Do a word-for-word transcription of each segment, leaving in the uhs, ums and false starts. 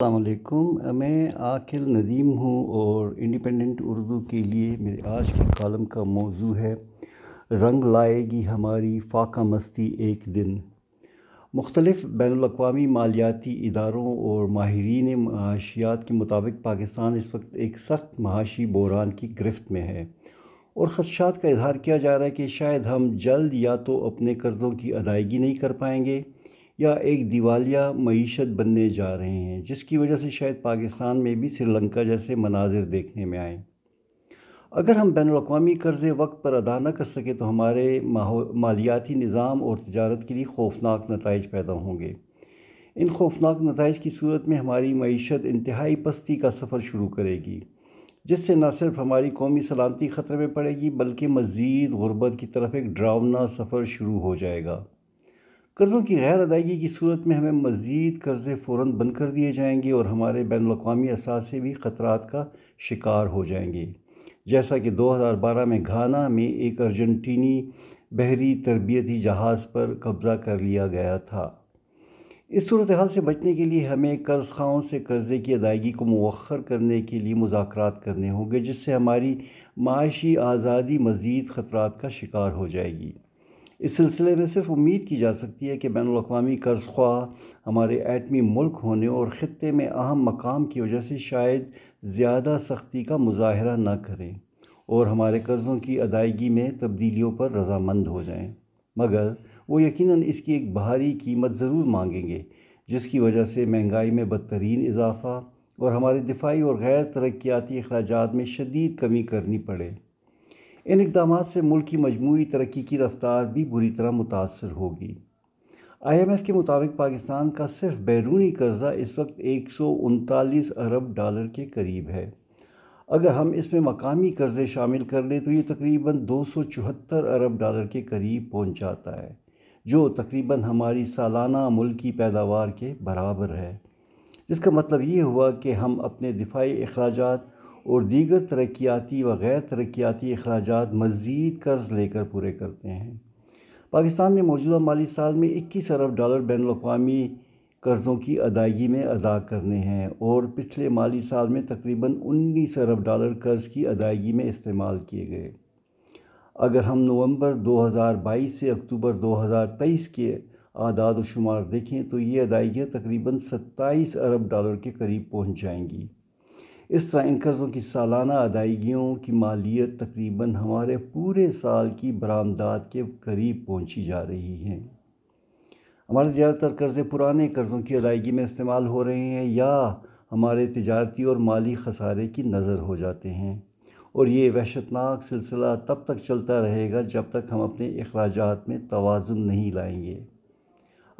السلام علیکم، میں عاقل ندیم ہوں اور انڈیپینڈنٹ اردو کے لیے میرے آج کے کالم کا موضوع ہے رنگ لائے گی ہماری فاقہ مستی ایک دن۔ مختلف بین الاقوامی مالیاتی اداروں اور ماہرین معاشیات کے مطابق پاکستان اس وقت ایک سخت معاشی بحران کی گرفت میں ہے اور خدشات کا اظہار کیا جا رہا ہے کہ شاید ہم جلد یا تو اپنے قرضوں کی ادائیگی نہیں کر پائیں گے یا ایک دیوالیہ معیشت بننے جا رہے ہیں، جس کی وجہ سے شاید پاکستان میں بھی سری لنکا جیسے مناظر دیکھنے میں آئیں۔ اگر ہم بین الاقوامی قرضے وقت پر ادا نہ کر سکے تو ہمارے مالیاتی نظام اور تجارت کے لیے خوفناک نتائج پیدا ہوں گے۔ ان خوفناک نتائج کی صورت میں ہماری معیشت انتہائی پستی کا سفر شروع کرے گی، جس سے نہ صرف ہماری قومی سلامتی خطرے میں پڑے گی بلکہ مزید غربت کی طرف ایک ڈراؤنا سفر شروع ہو جائے گا۔ قرضوں کی غیر ادائیگی کی صورت میں ہمیں مزید قرضے فوراً بند کر دیے جائیں گے اور ہمارے بین الاقوامی اثاثے بھی خطرات کا شکار ہو جائیں گے، جیسا کہ دو ہزار بارہ میں گھانا میں ایک ارجنٹینی بحری تربیتی جہاز پر قبضہ کر لیا گیا تھا۔ اس صورتحال سے بچنے کے لیے ہمیں قرض خواہوں سے قرضے کی ادائیگی کو مؤخر کرنے کے لیے مذاکرات کرنے ہوں گے، جس سے ہماری معاشی آزادی مزید خطرات کا شکار ہو جائے گی۔ اس سلسلے میں صرف امید کی جا سکتی ہے کہ بین الاقوامی قرض خواہ ہمارے ایٹمی ملک ہونے اور خطے میں اہم مقام کی وجہ سے شاید زیادہ سختی کا مظاہرہ نہ کریں اور ہمارے قرضوں کی ادائیگی میں تبدیلیوں پر رضامند ہو جائیں، مگر وہ یقیناً اس کی ایک بھاری قیمت ضرور مانگیں گے، جس کی وجہ سے مہنگائی میں بدترین اضافہ اور ہمارے دفاعی اور غیر ترقیاتی اخراجات میں شدید کمی کرنی پڑے۔ ان اقدامات سے ملک کی مجموعی ترقی کی رفتار بھی بری طرح متاثر ہوگی۔ آئی ایم ایف کے مطابق پاکستان کا صرف بیرونی قرضہ اس وقت ایک سو انتالیس ارب ڈالر کے قریب ہے۔ اگر ہم اس میں مقامی قرضے شامل کر لیں تو یہ تقریباً دو سو چوہتر ارب ڈالر کے قریب پہنچ جاتا ہے، جو تقریباً ہماری سالانہ ملکی پیداوار کے برابر ہے، جس کا مطلب یہ ہوا کہ ہم اپنے دفاعی اخراجات اور دیگر ترقیاتی و غیر ترقیاتی اخراجات مزید قرض لے کر پورے کرتے ہیں۔ پاکستان نے موجودہ مالی سال میں اکیس ارب ڈالر بین الاقوامی قرضوں کی ادائیگی میں ادا کرنے ہیں اور پچھلے مالی سال میں تقریباً انیس ارب ڈالر قرض کی ادائیگی میں استعمال کیے گئے۔ اگر ہم نومبر دو ہزار بائیس سے اکتوبر دو ہزار تیئیس کے اعداد و شمار دیکھیں تو یہ ادائیگیاں تقریباً ستائیس ارب ڈالر کے قریب پہنچ جائیں گی۔ اس طرح ان قرضوں کی سالانہ ادائیگیوں کی مالیت تقریباً ہمارے پورے سال کی برآمدات کے قریب پہنچی جا رہی ہیں۔ ہمارے زیادہ تر قرضے پرانے قرضوں کی ادائیگی میں استعمال ہو رہے ہیں یا ہمارے تجارتی اور مالی خسارے کی نظر ہو جاتے ہیں، اور یہ وحشتناک سلسلہ تب تک چلتا رہے گا جب تک ہم اپنے اخراجات میں توازن نہیں لائیں گے۔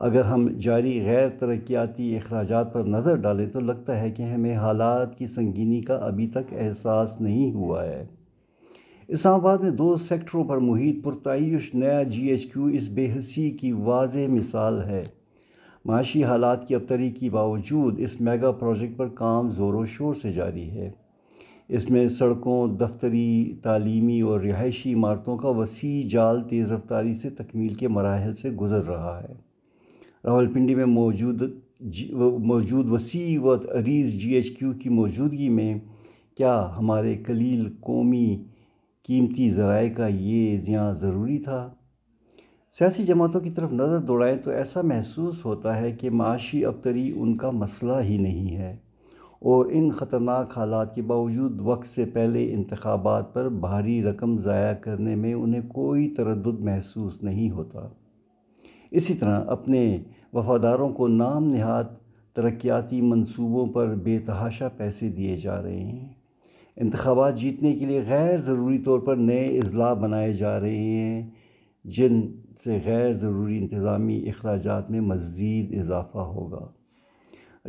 اگر ہم جاری غیر ترقیاتی اخراجات پر نظر ڈالیں تو لگتا ہے کہ ہمیں حالات کی سنگینی کا ابھی تک احساس نہیں ہوا ہے۔ اسلام آباد میں دو سیکٹروں پر محیط پرتعیش نیا جی ایچ کیو اس بے حسی کی واضح مثال ہے۔ معاشی حالات کی ابتری کے باوجود اس میگا پروجیکٹ پر کام زور و شور سے جاری ہے۔ اس میں سڑکوں، دفتری، تعلیمی اور رہائشی عمارتوں کا وسیع جال تیز رفتاری سے تکمیل کے مراحل سے گزر رہا ہے۔ راولپنڈی میں موجود جی موجود وسیع و عریض جی ایچ کیو کی موجودگی میں کیا ہمارے قلیل قومی قیمتی ذرائع کا یہ زیاں ضروری تھا؟ سیاسی جماعتوں کی طرف نظر دوڑائیں تو ایسا محسوس ہوتا ہے کہ معاشی ابتری ان کا مسئلہ ہی نہیں ہے، اور ان خطرناک حالات کے باوجود وقت سے پہلے انتخابات پر بھاری رقم ضائع کرنے میں انہیں کوئی تردد محسوس نہیں ہوتا۔ اسی طرح اپنے وفاداروں کو نام نہاد ترقیاتی منصوبوں پر بے تحاشا پیسے دیے جا رہے ہیں۔ انتخابات جیتنے کے لیے غیر ضروری طور پر نئے اضلاع بنائے جا رہے ہیں، جن سے غیر ضروری انتظامی اخراجات میں مزید اضافہ ہوگا۔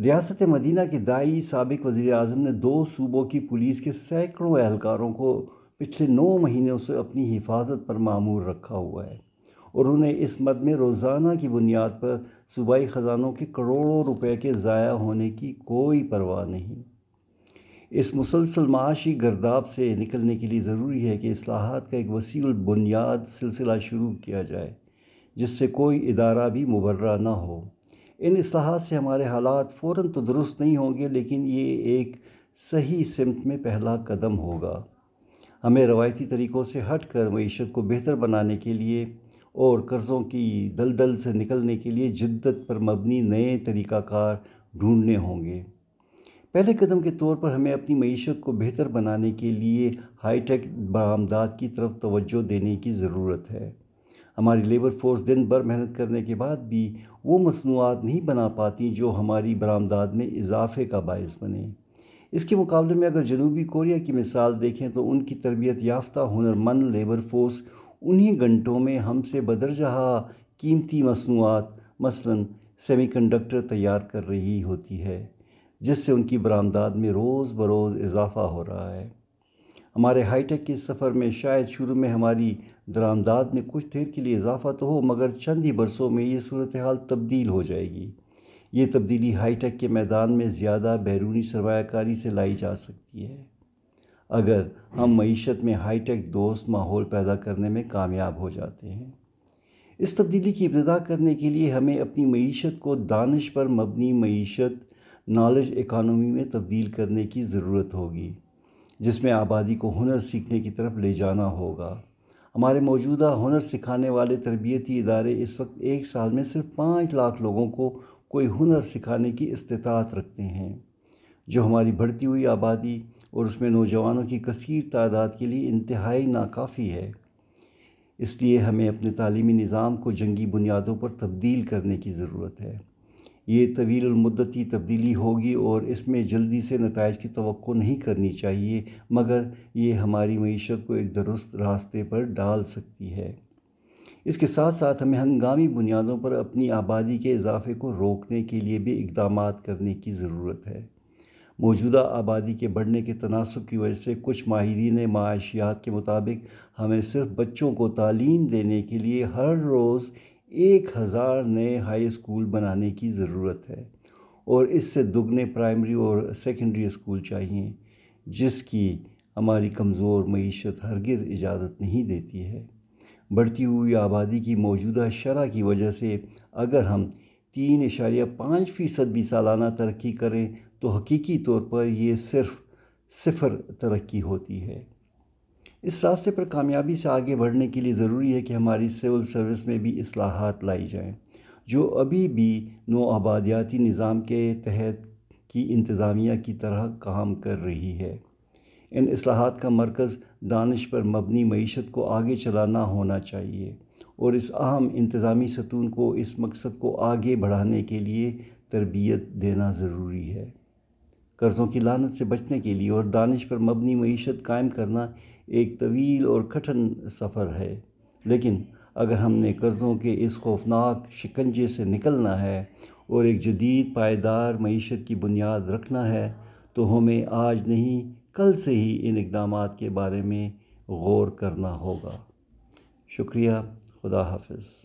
ریاست مدینہ کے داعی سابق وزیر اعظم نے دو صوبوں کی پولیس کے سینکڑوں اہلکاروں کو پچھلے نو مہینوں سے اپنی حفاظت پر مامور رکھا ہوا ہے اور انہیں اس مد میں روزانہ کی بنیاد پر صوبائی خزانوں کے کروڑوں روپے کے ضائع ہونے کی کوئی پرواہ نہیں۔ اس مسلسل معاشی گرداب سے نکلنے کے لیے ضروری ہے کہ اصلاحات کا ایک وسیع البنیاد سلسلہ شروع کیا جائے، جس سے کوئی ادارہ بھی مبرہ نہ ہو۔ ان اصلاحات سے ہمارے حالات فوراً تو درست نہیں ہوں گے، لیکن یہ ایک صحیح سمت میں پہلا قدم ہوگا۔ ہمیں روایتی طریقوں سے ہٹ کر معیشت کو بہتر بنانے کے لیے اور قرضوں کی دلدل سے نکلنے کے لیے جدت پر مبنی نئے طریقہ کار ڈھونڈنے ہوں گے۔ پہلے قدم کے طور پر ہمیں اپنی معیشت کو بہتر بنانے کے لیے ہائی ٹیک برآمدات کی طرف توجہ دینے کی ضرورت ہے۔ ہماری لیبر فورس دن بھر محنت کرنے کے بعد بھی وہ مصنوعات نہیں بنا پاتی جو ہماری برآمدات میں اضافے کا باعث بنیں۔ اس کے مقابلے میں اگر جنوبی کوریا کی مثال دیکھیں تو ان کی تربیت یافتہ ہنرمند لیبر فورس انہی گھنٹوں میں ہم سے بدرجہ قیمتی مصنوعات مثلاً سیمی کنڈکٹر تیار کر رہی ہوتی ہے، جس سے ان کی برآمدات میں روز بروز اضافہ ہو رہا ہے۔ ہمارے ہائی ٹیک کے سفر میں شاید شروع میں ہماری درآمدات میں کچھ دیر کے لیے اضافہ تو ہو، مگر چند ہی برسوں میں یہ صورتحال تبدیل ہو جائے گی۔ یہ تبدیلی ہائی ٹیک کے میدان میں زیادہ بیرونی سرمایہ کاری سے لائی جا سکتی ہے، اگر ہم معیشت میں ہائی ٹیک دوست ماحول پیدا کرنے میں کامیاب ہو جاتے ہیں۔ اس تبدیلی کی ابتدا کرنے کے لیے ہمیں اپنی معیشت کو دانش پر مبنی معیشت نالج اکانومی میں تبدیل کرنے کی ضرورت ہوگی، جس میں آبادی کو ہنر سیکھنے کی طرف لے جانا ہوگا۔ ہمارے موجودہ ہنر سکھانے والے تربیتی ادارے اس وقت ایک سال میں صرف پانچ لاکھ لوگوں کو کوئی ہنر سکھانے کی استطاعت رکھتے ہیں، جو ہماری بڑھتی ہوئی آبادی اور اس میں نوجوانوں کی کثیر تعداد کے لیے انتہائی ناکافی ہے۔ اس لیے ہمیں اپنے تعلیمی نظام کو جنگی بنیادوں پر تبدیل کرنے کی ضرورت ہے۔ یہ طویل المدتی تبدیلی ہوگی اور اس میں جلدی سے نتائج کی توقع نہیں کرنی چاہیے، مگر یہ ہماری معیشت کو ایک درست راستے پر ڈال سکتی ہے۔ اس کے ساتھ ساتھ ہمیں ہنگامی بنیادوں پر اپنی آبادی کے اضافے کو روکنے کے لیے بھی اقدامات کرنے کی ضرورت ہے۔ موجودہ آبادی کے بڑھنے کے تناسب کی وجہ سے کچھ ماہرین معاشیات کے مطابق ہمیں صرف بچوں کو تعلیم دینے کے لیے ہر روز ایک ہزار نئے ہائی اسکول بنانے کی ضرورت ہے، اور اس سے دگنے پرائمری اور سیکنڈری اسکول چاہیے، جس کی ہماری کمزور معیشت ہرگز اجازت نہیں دیتی ہے۔ بڑھتی ہوئی آبادی کی موجودہ شرح کی وجہ سے اگر ہم تین اشاریہ پانچ فیصد بھی سالانہ ترقی کریں تو حقیقی طور پر یہ صرف صفر ترقی ہوتی ہے۔ اس راستے پر کامیابی سے آگے بڑھنے کے لیے ضروری ہے کہ ہماری سول سروس میں بھی اصلاحات لائی جائیں، جو ابھی بھی نو آبادیاتی نظام کے تحت کی انتظامیہ کی طرح کام کر رہی ہے۔ ان اصلاحات کا مرکز دانش پر مبنی معیشت کو آگے چلانا ہونا چاہیے، اور اس اہم انتظامی ستون کو اس مقصد کو آگے بڑھانے کے لیے تربیت دینا ضروری ہے۔ قرضوں کی لعنت سے بچنے کے لیے اور دانش پر مبنی معیشت قائم کرنا ایک طویل اور کٹھن سفر ہے، لیکن اگر ہم نے قرضوں کے اس خوفناک شکنجے سے نکلنا ہے اور ایک جدید پائیدار معیشت کی بنیاد رکھنا ہے تو ہمیں آج نہیں کل سے ہی ان اقدامات کے بارے میں غور کرنا ہوگا۔ شکریہ، خدا حافظ۔